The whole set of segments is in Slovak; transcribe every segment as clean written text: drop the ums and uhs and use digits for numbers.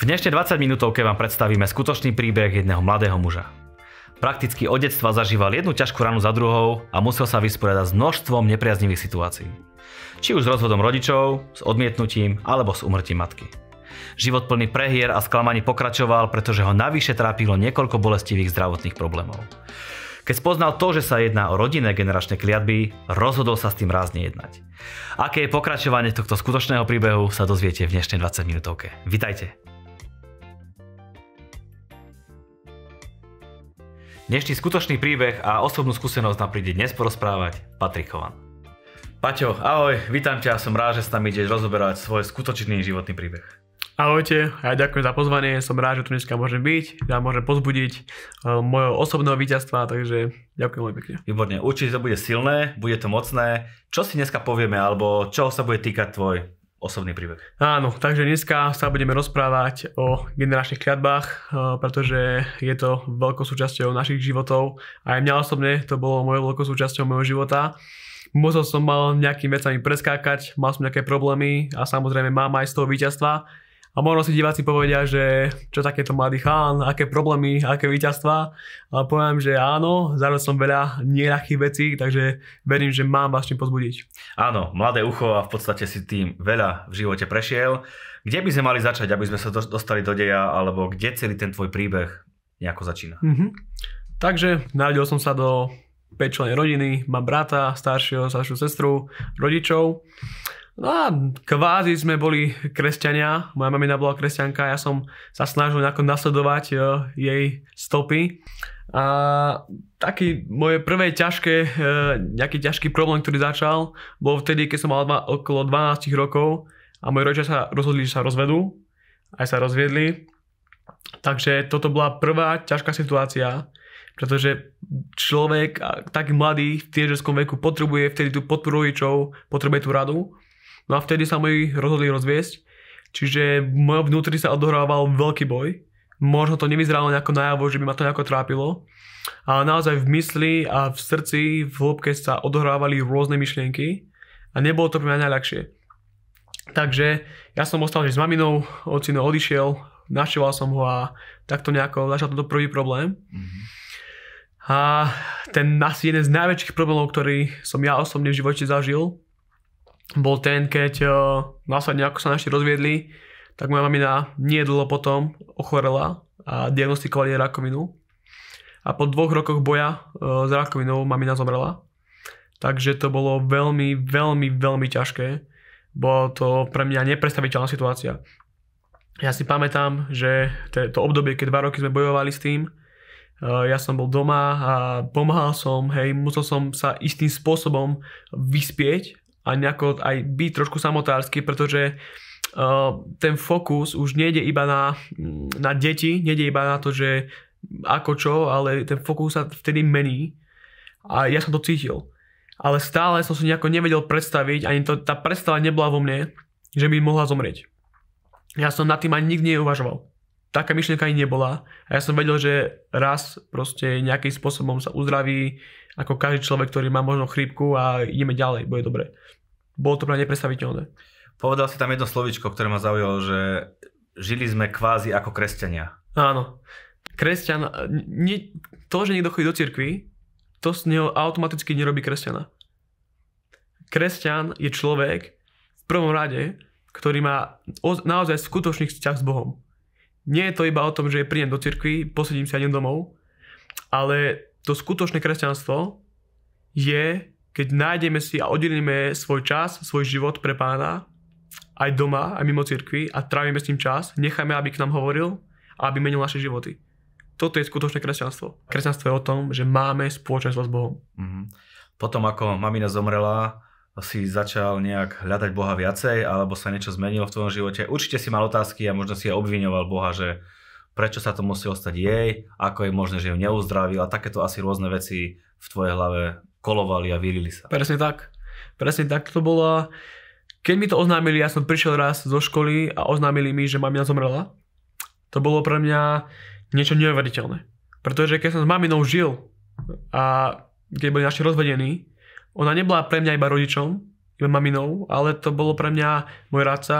V dnešnej 20-minútovke vám predstavíme skutočný príbeh jedného mladého muža. Prakticky od detstva zažíval jednu ťažkú ranu za druhou a musel sa vysporiadať s množstvom nepriaznivých situácií. Či už s rozvodom rodičov, s odmietnutím alebo s úmrtím matky. Život plný prehier a sklamaní pokračoval, pretože ho navyše trápilo niekoľko bolestivých zdravotných problémov. Keď spoznal to, že sa jedná o rodinné generačné kliatby, rozhodol sa s tým rázne jednať. Aké je pokračovanie tohto skutočného príbehu, sa dozviete v dnešnej 20-minútovke. Vitajte! Dnešný skutočný príbeh a osobnú skúsenosť nám príde dnes porozprávať Patrik Hován. Paťo, ahoj, vítam ťa a som rád, že s nami ideš rozoberať svoj skutočný životný príbeh. Ahojte, ja ďakujem za pozvanie, som rád, že tu dneska môžem byť, ja môžem pozbudiť mojho osobného víťazstva, takže ďakujem veľmi pekne. Výborne, určite to bude silné, bude to mocné. Čo si dneska povieme, alebo čoho sa bude týkať tvoj osobný príbeh? Áno, takže dneska sa budeme rozprávať o generačných kliatbách, pretože je to veľkou súčasťou našich životov. Aj mňa osobne to bolo mojou veľkou súčasťou mojho života. Musel som mal nejakým vecami preskákať, mal som nejaké problémy a samozrejme mám aj z toho víťazstva. A možno si diváci povedia, že čo takéto mladý chalán, aké problémy, aké víťazstvá. A poviem, že áno, zároveň som veľa nejakých vecí, takže verím, že mám vás čím pozbudiť. Áno, mladé ucho a v podstate si tým veľa v živote prešiel. Kde by sme mali začať, aby sme sa dostali do deja, alebo kde celý ten tvoj príbeh nejako začína? Takže narodil som sa do 5-člennej rodiny, mám brata, staršiu sestru, rodičov. No a kvázi sme boli kresťania, moja mamina bola kresťanka, ja som sa snažil nejako nasledovať jej stopy. A taký moje prvé nejaký ťažký problém, ktorý začal, bol vtedy, keď som mal okolo 12 rokov a moji rodičia sa rozhodli, že sa rozvedú, aj sa rozviedli. Takže toto bola prvá ťažká situácia, pretože človek taký mladý v tínedžerskom veku potrebuje vtedy tú podporu rodičov, potrebuje tú radu. No a vtedy sa moji rozhodli rozviesť, čiže v mojom vnútri sa odohrával veľký boj. Možno to nevyzeralo nejako najavo, že by ma to nejako trápilo, ale naozaj v mysli a v srdci, v hĺbke sa odohrávali rôzne myšlienky a nebolo to pre mňa najľahšie. Takže ja som ostal s maminou, otcino odišiel, navštevoval som ho a takto nejako začal toto prvý problém. A ten asi jeden z najväčších problémov, ktorý som ja osobne v živote zažil, bol ten, keď následne ako sa naši rozviedli, tak moja mamina niedlho potom ochorela a diagnostikovali rakovinu. A po 2 rokoch boja s rakovinou mamina zomrela. Takže to bolo veľmi, veľmi, veľmi ťažké. Bolo to pre mňa nepredstaviteľná situácia. Ja si pamätám, že to obdobie, keď 2 roky sme bojovali s tým, ja som bol doma a pomáhal som, musel som sa istým spôsobom vyspieť a nejako aj byť trošku samotársky, pretože ten fokus už nejde iba na deti, nejde iba na to, že ako čo, ale ten fokus sa vtedy mení a ja som to cítil. Ale stále som si nejako nevedel predstaviť, ani tá predstava nebola vo mne, že by mohla zomrieť. Ja som nad tým ani nikdy neuvažoval. Taká myšlienka ani nebola a ja som vedel, že raz proste nejakým spôsobom sa uzdraví ako každý človek, ktorý má možno chrípku a ideme ďalej, bude dobre. Bolo to pre mňa nepredstaviteľné. Povedal si tam jedno slovíčko, ktoré ma zaujalo, že žili sme kvázi ako kresťania. Áno. Kresťan, to, že niekto chodí do cirkvi, to z neho automaticky nerobí kresťana. Kresťan je človek v prvom rade, ktorý má naozaj skutočný vzťah s Bohom. Nie je to iba o tom, že prídem do cirkvi, posedím si a idem domov, ale to skutočné kresťanstvo je, keď nájdeme si a oddelíme svoj čas, svoj život pre Pána, aj doma, aj mimo cirkvi a trávime s ním čas, necháme, aby k nám hovoril a aby menil naše životy. Toto je skutočné kresťanstvo. Kresťanstvo je o tom, že máme spoločenstvo s Bohom. Potom, ako mamina zomrela, si začal nejak hľadať Boha viacej, alebo sa niečo zmenilo v tvojom živote? Určite si mal otázky a možno si aj obviňoval Boha, že prečo sa to muselo stať jej, ako je možné, že ju neuzdravil a takéto asi rôzne veci v tvojej hlave kolovali a vylili sa. Presne tak. Presne tak to bolo. Keď mi to oznámili, ja som prišiel raz zo školy a oznámili mi, že mamina zomrela. To bolo pre mňa niečo neuveriteľné. Pretože keď som s maminou žil a keď boli naši rozvedení, ona nebola pre mňa iba rodičom, maminou, ale to bolo pre mňa môj radca,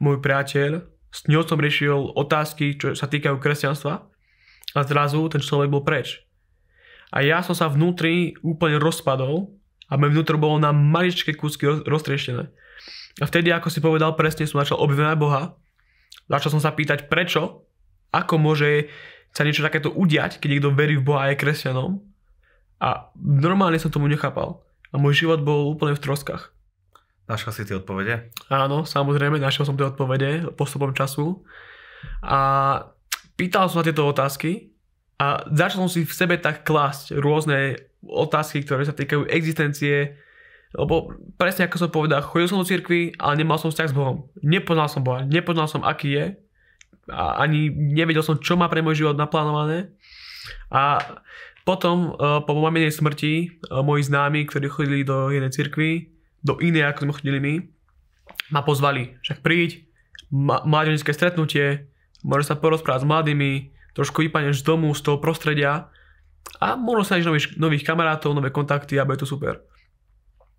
môj priateľ. S ňou som riešil otázky, čo sa týkajú kresťanstva a zrazu ten človek bol preč. A ja som sa vnútri úplne rozpadol a moje vnútro bolo na maličké kúsky roztrieštené. A vtedy, ako si povedal presne, som začal objavovať Boha. Začal som sa pýtať prečo, ako môže sa niečo takéto udiať, keď niekto verí v Boha a je kresťanom. A normálne som tomu nechápal. A môj život bol úplne v troskách. Našiel si tie odpovede? Áno, samozrejme, našiel som tie odpovede postupom času. A pýtal som sa tieto otázky a začal som si v sebe tak klásť rôzne otázky, ktoré sa týkajú existencie. Lebo presne ako som povedal, chodil som do cirkvi, ale nemal som vzťah s Bohom. Nepoznal som Boha, nepoznal som, aký je. A ani nevedel som, čo má pre môj život naplánované. A potom, po maminej smrti, moji známi, ktorí chodili do jednej cirkvi, do inej, ako sme chodili my, ma pozvali. Však príď, mládežnícke stretnutie, môže sa porozprávať s mladými, trošku vypadneš z domu, z toho prostredia a môžu sa nájsť nových kamarátov, nové kontakty a bude to super.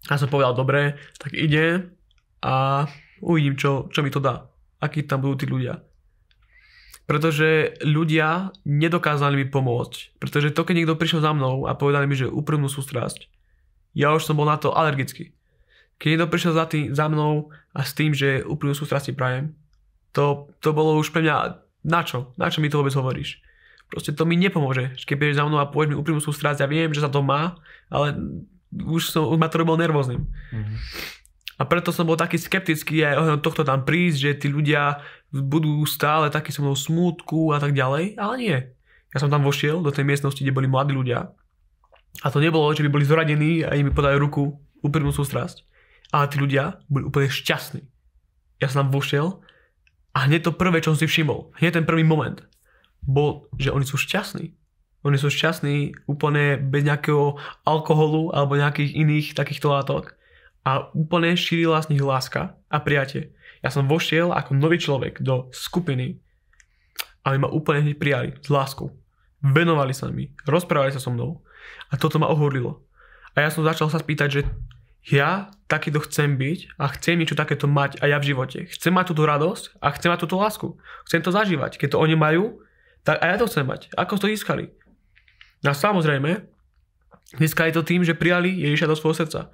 A som povedal, dobre, tak idem a uvidím, čo mi to dá. Akí tam budú tí ľudia. Pretože ľudia nedokázali mi pomôcť. Pretože to, keď niekto prišiel za mnou a povedali mi, že úprimnú sústrasť, ja už som bol na to alergický. Keď niekto prišiel za mnou a s tým, že úprimnú sústrasť ti prajem, to bolo už pre mňa, na čo? Na čo mi to vôbec hovoríš? Proste to mi nepomôže. Keď prídeš za mnou a povieš mi úprimnú sústrasť, ja viem, že sa to má, ale už ma to robilo nervóznym. Mm-hmm. A preto som bol taký skeptický aj tohto tam prísť, že tí ľudia budú stále taký so mnou smútku a tak ďalej, ale nie. Ja som tam vošiel do tej miestnosti, kde boli mladí ľudia a to nebolo, že by boli zoradení a im podali ruku, úprimnú sústrasť, ale tí ľudia boli úplne šťastní. Ja som tam vošiel a hneď to prvé, čo som si všimol, hneď ten prvý moment, bol, že oni sú šťastní. Oni sú šťastní úplne bez nejakého alkoholu alebo nejakých iných takýchto látok. A úplne šírila z nich láska a prijatie. Ja som vošiel ako nový človek do skupiny a oni ma úplne hneď prijali s láskou. Venovali sa mi, rozprávali sa so mnou a toto ma ohorlilo. A ja som začal sa spýtať, že ja takýto chcem byť a chcem niečo takéto mať aj ja v živote. Chcem mať túto radosť a chcem mať túto lásku. Chcem to zažívať. Keď to oni majú, tak aj ja to chcem mať. Ako to získali? A samozrejme, získali to tým, že prijali Ježiša do svojho srdca.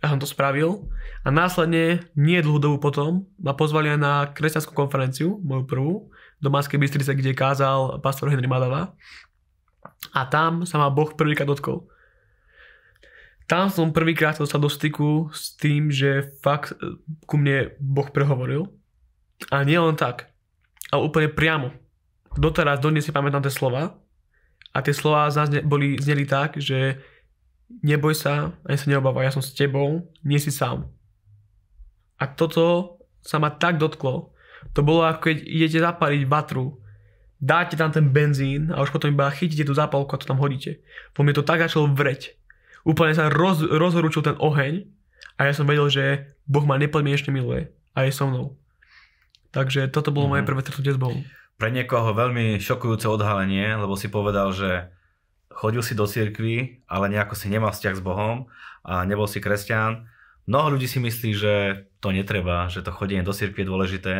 Ja som to spravil a následne, nie dlhú dobu potom, ma pozvali aj na kresťanskú konferenciu, moju prvú, do Dománskej Bystrice, kde kázal pastor Henry Madova. A tam sa ma Boh prvýkrát dotkol. Tam som prvýkrát dostal do styku s tým, že fakt ku mne Boh prehovoril. A nie len tak, ale úplne priamo. Doteraz, dodnes si pamätám tie slova a tie slova zneli tak, že neboj sa, ani sa neobávaj, ja som s tebou, nie si sám. A toto sa ma tak dotklo. To bolo ako keď idete zapáliť batru, dáte tam ten benzín a už potom iba chytíte tú zápalku a to tam hodíte. Po mne to tak začalo vreť. Úplne sa rozhorúčil ten oheň a ja som vedel, že Boh ma nepodmienečne miluje a je so mnou. Takže toto bolo moje prvé stretnutie s Bohom. Pre niekoho veľmi šokujúce odhalenie, lebo si povedal, že chodil si do cirkvi, ale nejako si nemal vzťah s Bohom a nebol si kresťan. Mnoho ľudí si myslí, že to netreba, že to chodenie do cirkvi je dôležité.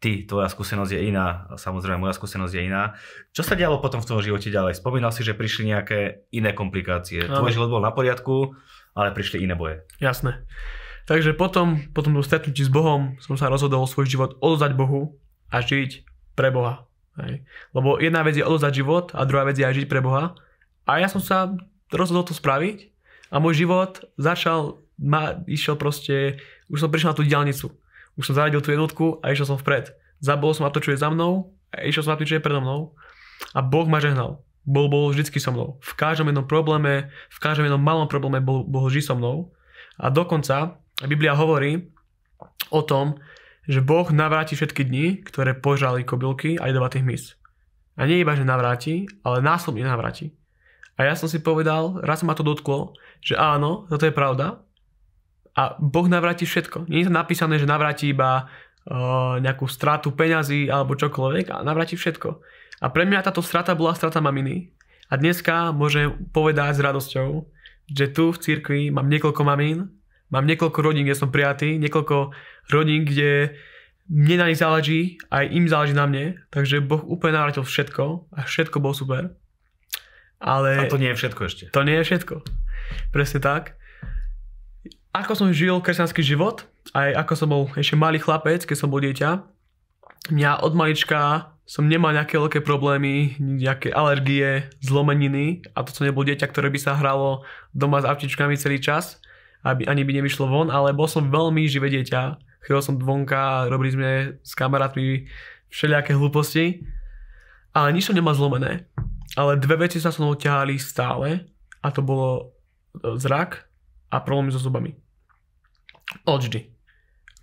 Ty, tvoja skúsenosť je iná, samozrejme moja skúsenosť je iná. Čo sa dialo potom v tvojom živote ďalej? Spomínal si, že prišli nejaké iné komplikácie. Tvoj život bol na poriadku, ale prišli iné boje. Jasné. Takže potom do stretnutí s Bohom som sa rozhodol svoj život odovzdať Bohu a žiť pre Boha. Hej. Lebo jedna vec je odovzdať život a druhá vec je aj žiť pre Boha. A ja som sa rozhodol to spraviť a môj život už som prišiel na tú diaľnicu. Už som zaradil tú jednotku a išiel som vpred. Zabol som na to, čo je za mnou a išiel som na to, čo je predo mnou. A Boh ma žehnal. Bol vždycky so mnou. V každom jednom probléme, v každom jednom malom probléme bol vždy so mnou. A dokonca Biblia hovorí o tom, že Boh navráti všetky dni, ktoré požrali kobylky a jedovatých hmyz. A nie iba, že navráti, ale násobne navráti. A ja som si povedal, raz ma to dotklo, že áno, toto je pravda. A Boh navráti všetko. Nie je to napísané, že navráti iba nejakú stratu peňazí alebo čokoľvek, ale navráti všetko. A pre mňa táto strata bola strata maminy. A dneska môžem povedať s radosťou, že tu v cirkvi mám niekoľko mamín Mám niekoľko rodín, kde som prijatý, niekoľko rodín, kde mne na nich záleží, aj im záleží na mne, takže Boh úplne navrátil všetko a všetko bolo super. Ale a to nie je všetko ešte. To nie je všetko. Presne tak. Ako som žil kresťanský život, aj ako som bol ešte malý chlapec, keď som bol dieťa, mňa od malička som nemal nejaké veľké problémy, nejaké alergie, zlomeniny, a to som nebol dieťa, ktoré by sa hralo doma s autíčkami celý čas, aby ani by nevyšlo von, ale bol som veľmi živé dieťa. Chodil som vonka, robili sme s kamarátmi všelijaké hlúposti, ale nič som nemal zlomené. Ale dve veci sa so mnou ťahali stále, a to bolo zrak a problémy so zubami. Odvždy.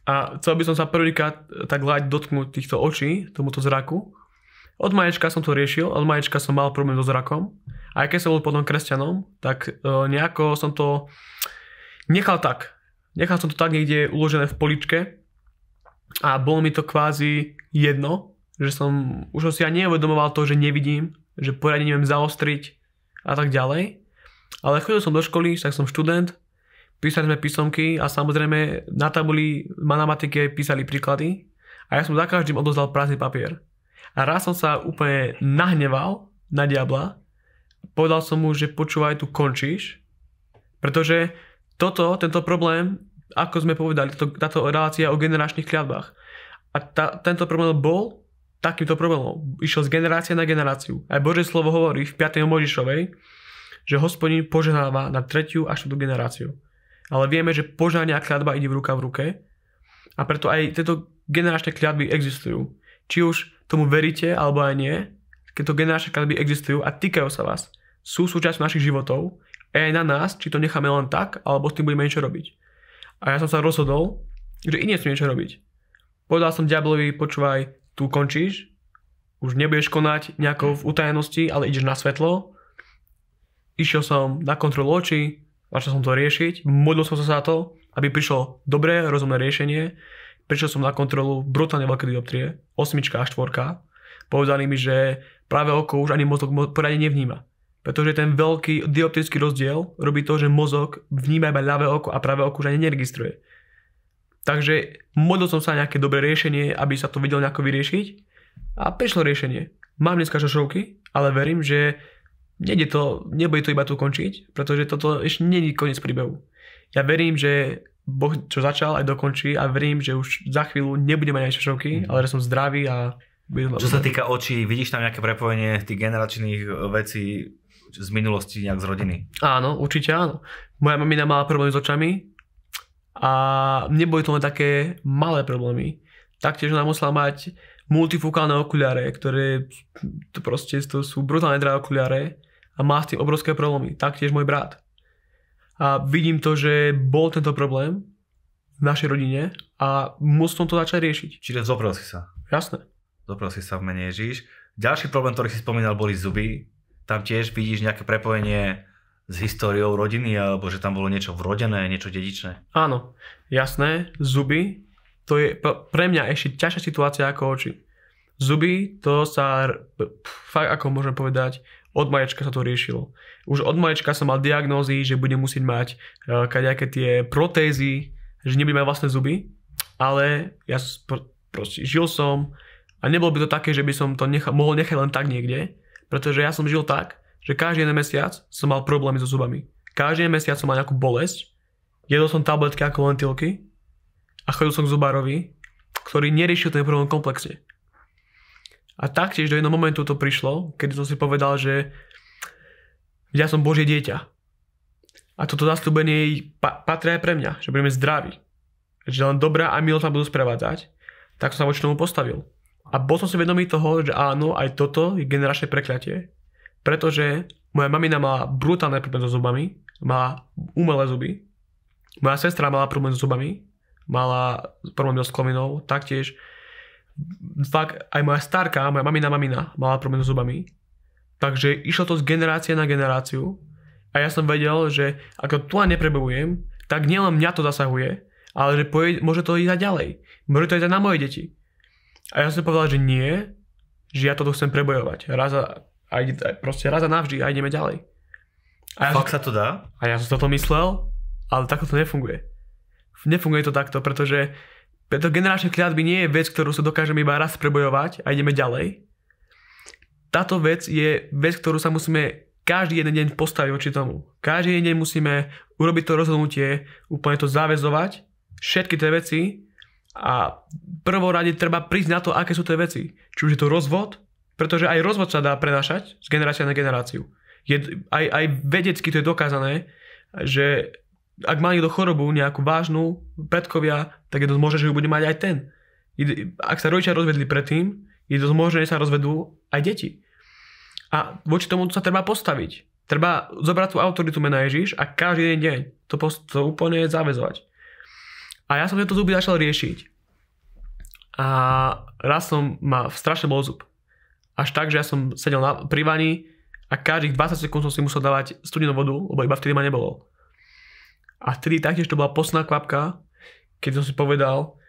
A chcel by som sa prvýkrát tak ľahko dotknúť týchto očí, tomuto zraku. Od malička som to riešil, od malička som mal problém so zrakom. Aj keď som bol potom kresťanom, tak nejako som to nechal tak. Nechal som to tak niekde uložené v poličke a bolo mi to kvázi jedno, že som už si ja neuvedomoval to, že nevidím, že poriadne neviem zaostriť a tak ďalej. Ale chodil som do školy, tak som študent, písali sme písomky a samozrejme na tabuli matematiky písali príklady a ja som za každým odozdal prázdny papier. A raz som sa úplne nahneval na diabla, povedal som mu, že počúvaj, tu končíš, pretože tento problém, ako sme povedali, táto relácia o generačných kliatbách, a tento problém bol takýmto problémom. Išiel z generácie na generáciu. Aj Božie slovo hovorí v 5. Mojžišovej, že Hospodin požehnáva na 3. až 4. generáciu. Ale vieme, že požehnanie a kľadba ide ruka v ruke, a preto aj tieto generačné kľadby existujú. Či už tomu veríte, alebo aj nie, tieto generačné kľadby existujú a týkajú sa vás. Sú súčasťou našich životov a aj na nás, či to necháme len tak, alebo s tým budeme niečo robiť. A ja som sa rozhodol, že i nechcem niečo robiť. Povedal som diablovi, počúvaj, tu končíš, už nebudeš konať nejakou v utajenosti, ale ideš na svetlo. Išiel som na kontrolu očí, začal som to riešiť, modlil som sa za to, aby prišlo dobré, rozumné riešenie. Prišiel som na kontrolu, brutálne veľké dioptrie, 8 a 4. Povedali mi, že práve oko už ani mozog poriadne nevníma. Pretože ten veľký dioptrický rozdiel robí to, že mozog vníma iba ľavé oko a práve oko už ani neregistruje. Takže modlil som sa nejaké dobré riešenie, aby sa to vedelo nejako vyriešiť, a prišlo riešenie. Mám dneska šošovky, ale verím, že nebude to iba tu končiť, pretože toto ešte nie je koniec príbehu. Ja verím, že Boh čo začal aj dokončí, a verím, že už za chvíľu nebudem mať aj šošovky, ale že som zdravý a budem. Čo sa týka očí, vidíš tam nejaké prepojenie tých generačných vecí z minulosti nejak z rodiny? Áno, určite áno. Moja mamina mala problémy s očami a neboli to len také malé problémy. Taktiež ona musela mať multifokálne okuliare, ktoré to sú brutálne drahé okuliare, a má s tým obrovské problémy. Taktiež môj brat. A vidím to, že bol tento problém v našej rodine a musel som to začať riešiť. Čiže zoprel si sa. Jasné. Zoprel si sa v mene Ježiš. Ďalší problém, ktorý si spomínal, boli zuby. Tam tiež vidíš nejaké prepojenie s históriou rodiny, alebo že tam bolo niečo vrodené, niečo dedičné. Áno. Jasné. Zuby. To je pre mňa ešte ťažšia situácia ako oči. Zuby, to sa fakt, ako môžem povedať, od malička sa to riešilo. Už od malička som mal diagnózy, že budem musieť mať kadejaké tie protézy, že nebudem mať vlastné zuby, ale ja proste žil som a nebolo by to také, že by som to mohol nechať len tak niekde, pretože ja som žil tak, že každý jeden mesiac som mal problémy so zubami. Každý jeden mesiac som mal nejakú bolesť, jedol som tabletky ako lentilky a chodil som k zubárovi, ktorý neriešil ten problém komplexne. A taktiež do jedného momentu to prišlo, keď som si povedal, že ja som Božie dieťa. A toto zasľúbenie patrí aj pre mňa, že budeme zdraví. Že len dobrá a milosť ma budú sprevádzať. Tak som sa voči tomu postavil. A bol som si vedomý toho, že áno, aj toto je generačné prekľatie. Pretože moja mamina mala brutálne problémy so zubami, mala umelé zuby. Moja sestra mala problém so zubami, mala problém so sklovinou, taktiež. Fakt, aj moja starka, moja mamina mala problém so zubami. Takže išlo to z generácie na generáciu a ja som vedel, že ako tu neprebavujem, tak nielen mňa to zasahuje, ale že môže to ísť aj ďalej. Môže to ísť aj na moje deti. A ja som povedal, že nie, že ja toto chcem prebojovať. Raz a navždy a ideme ďalej. A fakt sa to dá? A ja som toto myslel, ale takto to nefunguje. nefunguje to takto, pretože preto generačné kliatby nie je vec, ktorú sa dokážeme iba raz prebojovať a ideme ďalej. Táto vec je vec, ktorú sa musíme každý jeden deň postaviť voči tomu. Každý jeden deň musíme urobiť to rozhodnutie, úplne to záväzovať, všetky tie veci a prvorade treba prísť na to, aké sú tie veci. Či už je to rozvod, pretože aj rozvod sa dá prenášať z generácie na generáciu. Aj vedecky to je dokázané, že ak má niekto chorobu, nejakú vážnu, predkovia, tak je dosť možné, že ju bude mať aj ten. Ak sa rodičia rozvedli predtým, je dosť možné, že sa rozvedú aj deti. A voči tomu sa treba postaviť. Treba zobrať tú autoritu mena Ježiš a každý deň to úplne záväzovať. A ja som tieto zuby začal riešiť. A raz som ma strašne bol zub. Až tak, že ja som sedel pri vani a každých 20 sekúnd som si musel dávať studenú vodu, lebo iba vtedy ma nebolo. A vtedy taktiež to bola posná kvapka, keď som si povedal,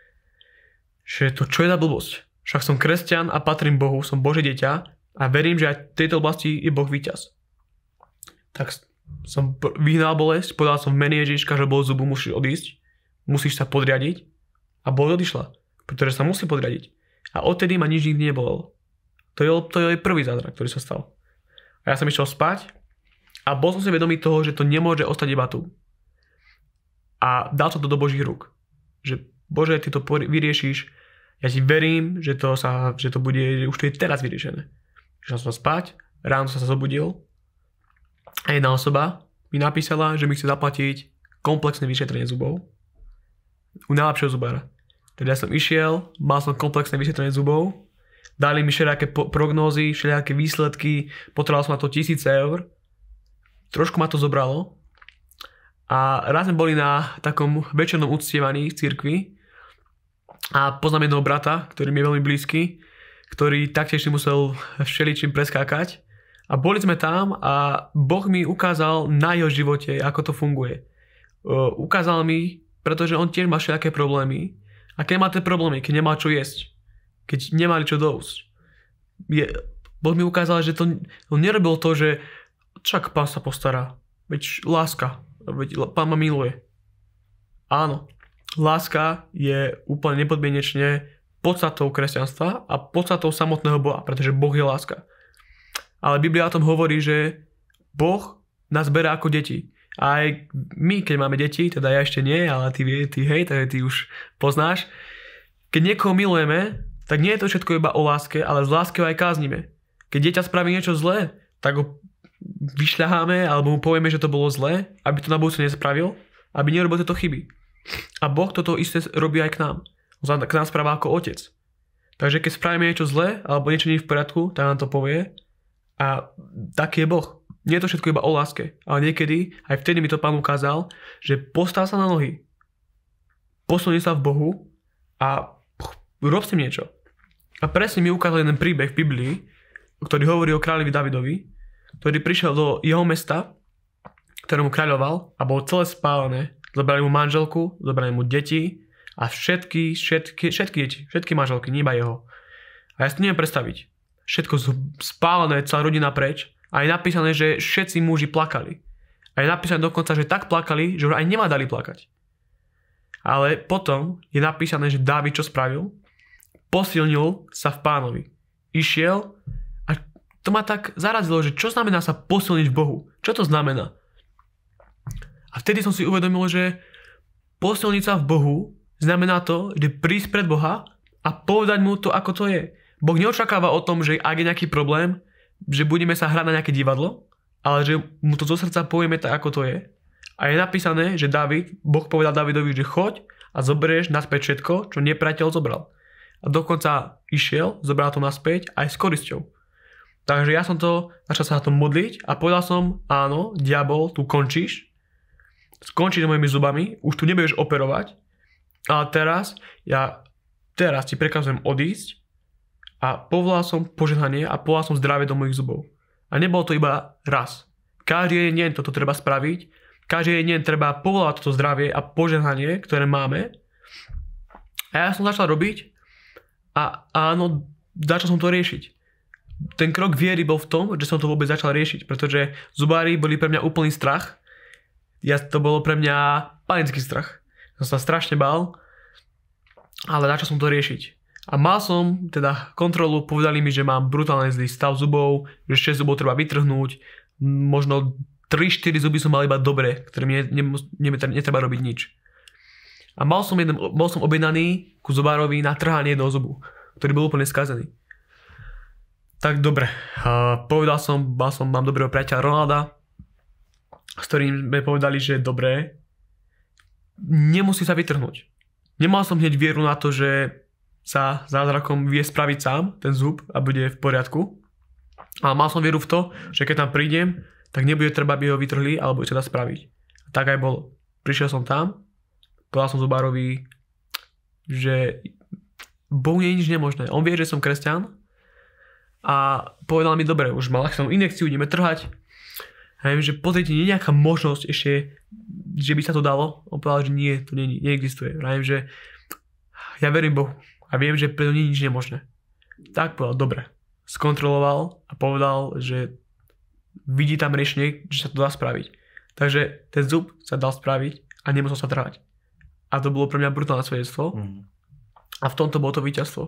že to čo je za blbosť. Však som kresťan a patrím Bohu, som Božie dieťa a verím, že aj v tejto oblasti je Boh víťaz. Tak som vyhnal bolesť, povedal som v mene Ježiška, že bol zubu, musíš odísť, musíš sa podriadiť a bolesť odišla, pretože sa musí podriadiť. A odtedy ma nič nikdy nebolelo. To je prvý zázrak, ktorý sa stal. A ja som išiel spať a bol som si vedomý toho, že to nemôže ostať iba tu. A dal som to do Božích rúk. Že Bože, ty to vyriešiš. Ja ti verím, že to bude, už to je teraz vyriešené. Išiel som spať, ráno som sa zobudil a jedna osoba mi napísala, že mi chce zaplatiť komplexné vyšetrenie zubov u najlepšieho zubára. Teda som išiel, mal som komplexné vyšetrenie zubov, dali mi všelijaké prognózy, všelijaké výsledky, potreboval som na to 1000 eur. Trošku ma to zobralo. A raz sme boli na takom večernom uctievaní v cirkvi a poznám jedného brata, ktorý mi je veľmi blízky, ktorý taktiež si musel všeličím preskákať. A boli sme tam a Boh mi ukázal na jeho živote, ako to funguje. Ukázal mi, pretože on tiež má všelijaké problémy. A keď má tie problémy, keď nemá čo jesť, keď nemali čo dousť, Boh mi ukázal, že on nerobil to, že čak pán sa postará, veď láska. Veď pán ma miluje. Áno, láska je úplne nepodmienečne podstatou kresťanstva a podstatou samotného Boha, pretože Boh je láska. Ale Biblia o tom hovorí, že Boh nás berá ako deti. A aj my, keď máme deti, teda ja ešte nie, ale ty hej, takže ty už poznáš. Keď niekoho milujeme, tak nie je to všetko iba o láske, ale z lásky ho aj káznime. Keď dieťa spraví niečo zlé, tak ho vyšľaháme alebo mu povieme, že to bolo zlé, aby to na budúce nespravil, aby nerobil tieto chyby. A Boh toto isté robí aj k nám. On sa k nám správa ako otec. Takže keď spravíme niečo zlé alebo niečo nie je v poriadku, tak nám to povie a tak je Boh. Nie je to všetko iba o láske, ale niekedy, aj vtedy mi to Pán ukázal, že postav sa na nohy, posunie sa v Bohu a rob s tým niečo. A presne mi ukázal jeden príbeh v Biblii, ktorý hovorí o kráľovi Davidovi, ktorý prišiel do jeho mesta, ktorému kráľoval a bol celé spálené. Zobrali mu manželku, zobrali mu deti a všetky deti, všetky manželky, nie iba jeho. A ja si to neviem predstaviť. Všetko spálené, celá rodina preč a je napísané, že všetci muži plakali. A je napísané dokonca, že tak plakali, že ho aj nemá dali plakať. Ale potom je napísané, že Dávid čo spravil? Posilnil sa v Pánovi. Išiel. To ma tak zarazilo, že čo znamená sa posilniť v Bohu? Čo to znamená? A vtedy som si uvedomil, že posilniť sa v Bohu znamená to, že prísť pred Boha a povedať mu to, ako to je. Boh neočakáva o tom, že ak je nejaký problém, že budeme sa hrať na nejaké divadlo, ale že mu to zo srdca povieme tak, ako to je. A je napísané, že Boh povedal Davidovi, že choď a zoberieš naspäť všetko, čo nepriateľ zobral. A dokonca išiel, zobral to naspäť aj s korisťou. Takže ja som začal sa na to modliť a povedal som, áno, diabol, tu končíš. Skončíš s mojimi zubami, už tu nebudeš operovať. Ale teraz ti prekazujem odísť a povolal som požehnanie a povolal som zdravie do mojich zubov. A nebolo to iba raz. Každý jeden deň toto treba spraviť. Každý jeden deň treba povolať toto zdravie a požehnanie, ktoré máme. A ja som začal robiť a áno, začal som to riešiť. Ten krok viery bol v tom, že som to vôbec začal riešiť, pretože zubári boli pre mňa úplný strach. To bolo pre mňa panický strach. Som sa strašne bál, ale začal som to riešiť. A mal som teda kontrolu, povedali mi, že mám brutálne zlý stav zubov, že 6 zubov treba vytrhnúť, možno 3-4 zuby som mal iba dobre, ktorým netreba robiť nič. A bol som objednaný ku zubárovi na trhanie jedného zubu, ktorý bol úplne skazený. Tak dobre, povedal som, mám dobrého priateľa Ronalda, s ktorým sme povedali, že dobre, nemusí sa vytrhnúť. Nemal som hneď vieru na to, že sa zázrakom vie spraviť sám ten zub a bude v poriadku. Ale mal som vieru v to, že keď tam prídem, tak nebude treba, aby ho vytrhli, alebo sa dá spraviť. A tak aj bolo. Prišiel som tam, povedal som zubárovi, že Bohu nie je nič nemožné. On vie, že som kresťan, a povedal mi, dobre, už mal som injekciu, ideme trhať. A ja viem, že pozrite, nie je nejaká možnosť ešte, že by sa to dalo. On povedal, že nie, to nie, neexistuje. A ja viem, že ja verím Bohu a viem, že preto nie je nič nemožné. Tak povedal, dobre. Skontroloval a povedal, že vidí tam riešenie, že sa to dá spraviť. Takže ten zub sa dal spraviť a nemusel sa trhať. A to bolo pre mňa brutálne svedectvo. A v tomto bolo to víťazstvo.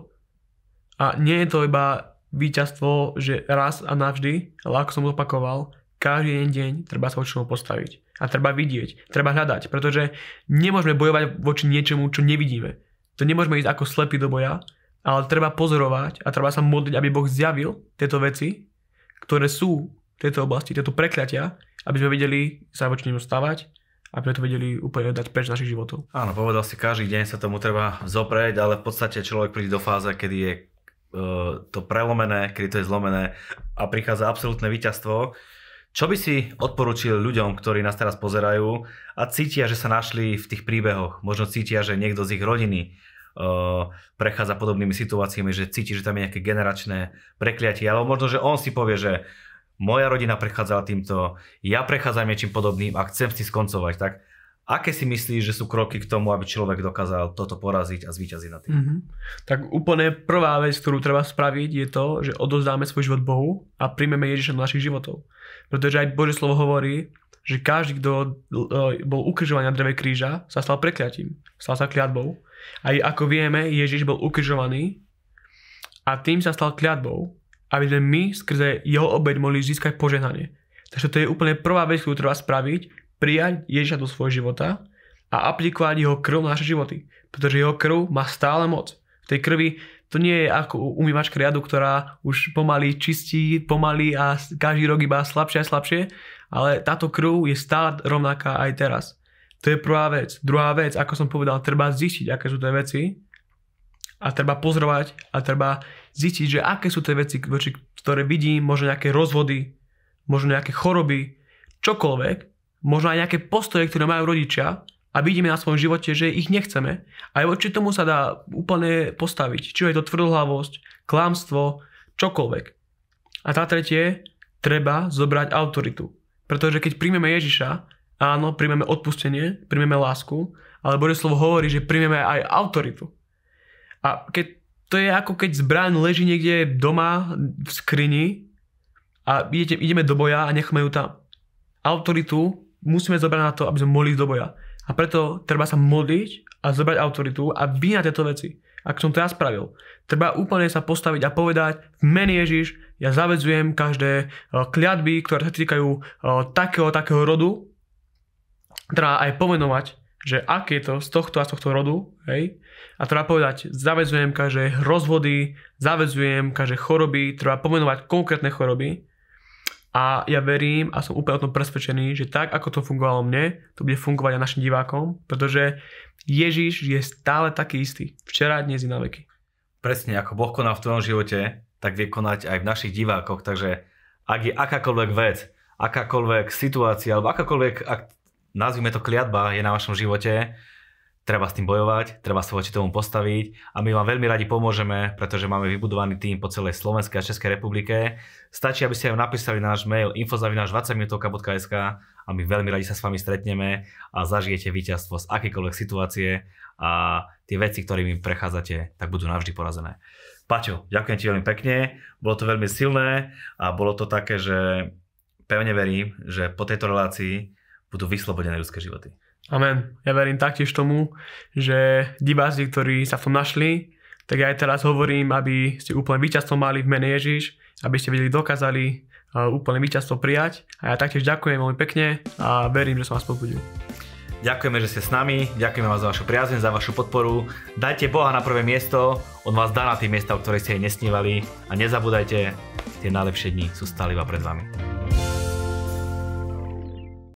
A nie je to iba víťazstvo, že raz a navždy, ale ako som opakoval, každý deň treba sa voči tomu postaviť. A treba vidieť, treba hľadať, pretože nemôžeme bojovať voči niečomu, čo nevidíme. To nemôžeme ísť ako slepí do boja, ale treba pozorovať a treba sa modliť, aby Boh zjavil tieto veci, ktoré sú v tejto oblasti, tieto prekliatia, aby sme vedeli sa voči nemu stavať a preto vedeli úplne dať preč našich životov. Áno, povedal si, každý deň sa tomu treba zoprieť, ale v podstate človek príde do fáze, kedy je to prelomené, kedy to je zlomené a prichádza absolútne víťazstvo. Čo by si odporučil ľuďom, ktorí nás teraz pozerajú a cítia, že sa našli v tých príbehoch? Možno cítia, že niekto z ich rodiny prechádza podobnými situáciami, že cíti, že tam je nejaké generačné prekliatie, alebo možno, že on si povie, že moja rodina prechádzala týmto, ja prechádzam niečím podobným a chcem si skoncovať. Tak aké si myslíš, že sú kroky k tomu, aby človek dokázal toto poraziť a zvíťaziť na tým? Tak úplne prvá vec, ktorú treba spraviť, je to, že odovzdáme svoj život Bohu a príjmeme Ježiša do našich životov. Pretože aj Božie slovo hovorí, že každý, kto bol ukrižovaný na dreve kríža, sa stal prekliatím, stal sa kliatbou. Aj ako vieme, Ježiš bol ukrižovaný a tým sa stal kliatbou, aby sme my skrze jeho obeť mohli získať požehnanie. Takže to je úplne prvá vec, ktorú treba spraviť, prijať Ježiša do svojho života a aplikovať jeho krv na naše životy. Pretože jeho krv má stále moc. V tej krvi to nie je ako umývačka riadu, ktorá už pomaly čistí, pomaly a každý rok iba slabšie a slabšie, ale táto krv je stále rovnaká aj teraz. To je prvá vec. Druhá vec, ako som povedal, treba zistiť, aké sú tie veci a treba pozorovať a treba zistiť, že aké sú tie veci, ktoré vidím, možno nejaké rozvody, možno nejaké choroby, čokoľvek, možno aj nejaké postoje, ktoré majú rodičia a vidíme na svojom živote, že ich nechceme. Aj voči tomu sa dá úplne postaviť. Či je to tvrdohlavosť, klamstvo, čokoľvek. A tá tretie, treba zobrať autoritu. Pretože keď príjmeme Ježiša, áno, príjmeme odpustenie, príjmeme lásku, ale Božie slovo hovorí, že príjmeme aj autoritu. A keď, to je ako keď zbraň leží niekde doma v skrini a ideme do boja a necháme ju tam. Autoritu musíme zobrať na to, aby sme mohli ísť do boja. A preto treba sa modliť a zobrať autoritu a vynať tieto veci. Ak som to ja spravil, treba úplne sa postaviť a povedať, v mene Ježiš, ja zavedzujem každé kliatby, ktoré sa týkajú takého rodu. Treba aj pomenovať, že aké je to z tohto a z tohto rodu. Hej? A treba povedať, zavedzujem každé rozvody, zavedzujem každé choroby, treba pomenovať konkrétne choroby. A ja verím a som úplne o tom presvedčený, že tak, ako to fungovalo mne, to bude fungovať aj našim divákom, pretože Ježiš je stále taký istý. Včera, dnes i na veky. Presne, ako Boh koná v tvojom živote, tak vie konať aj v našich divákoch. Takže ak je akákoľvek vec, akákoľvek situácia, alebo akákoľvek, ak nazvime to kliatba, je na vašom živote, treba s tým bojovať, treba sa voči tomu postaviť a my vám veľmi radi pomôžeme, pretože máme vybudovaný tím po celej Slovenskej a Českej republike. Stačí, aby ste aj napísali náš mail info@20minutovka.sk a my veľmi radi sa s vami stretneme a zažijete víťazstvo z akýkoľvek situácie a tie veci, ktorými prechádzate, tak budú navždy porazené. Paťo, ďakujem ti veľmi pekne, bolo to veľmi silné a bolo to také, že pevne verím, že po tejto relácii budú vyslobodené ľudské životy. Amen. Ja verím taktiež tomu, že diváci, ktorí sa v tom našli, tak ja aj teraz hovorím, aby ste úplne víťazstvo mali v mene Ježiš, aby ste vedeli, dokázali úplne víťazstvo prijať. A ja taktiež ďakujem veľmi pekne a verím, že som vás pozbudil. Ďakujeme, že ste s nami, ďakujeme vás za vašu priazeň, za vašu podporu. Dajte Boha na prvé miesto, On vás dá na tie miesta, o ktorých ste jej nesnívali, a nezabúdajte, tie najlepšie dni sú stále iba pred vami.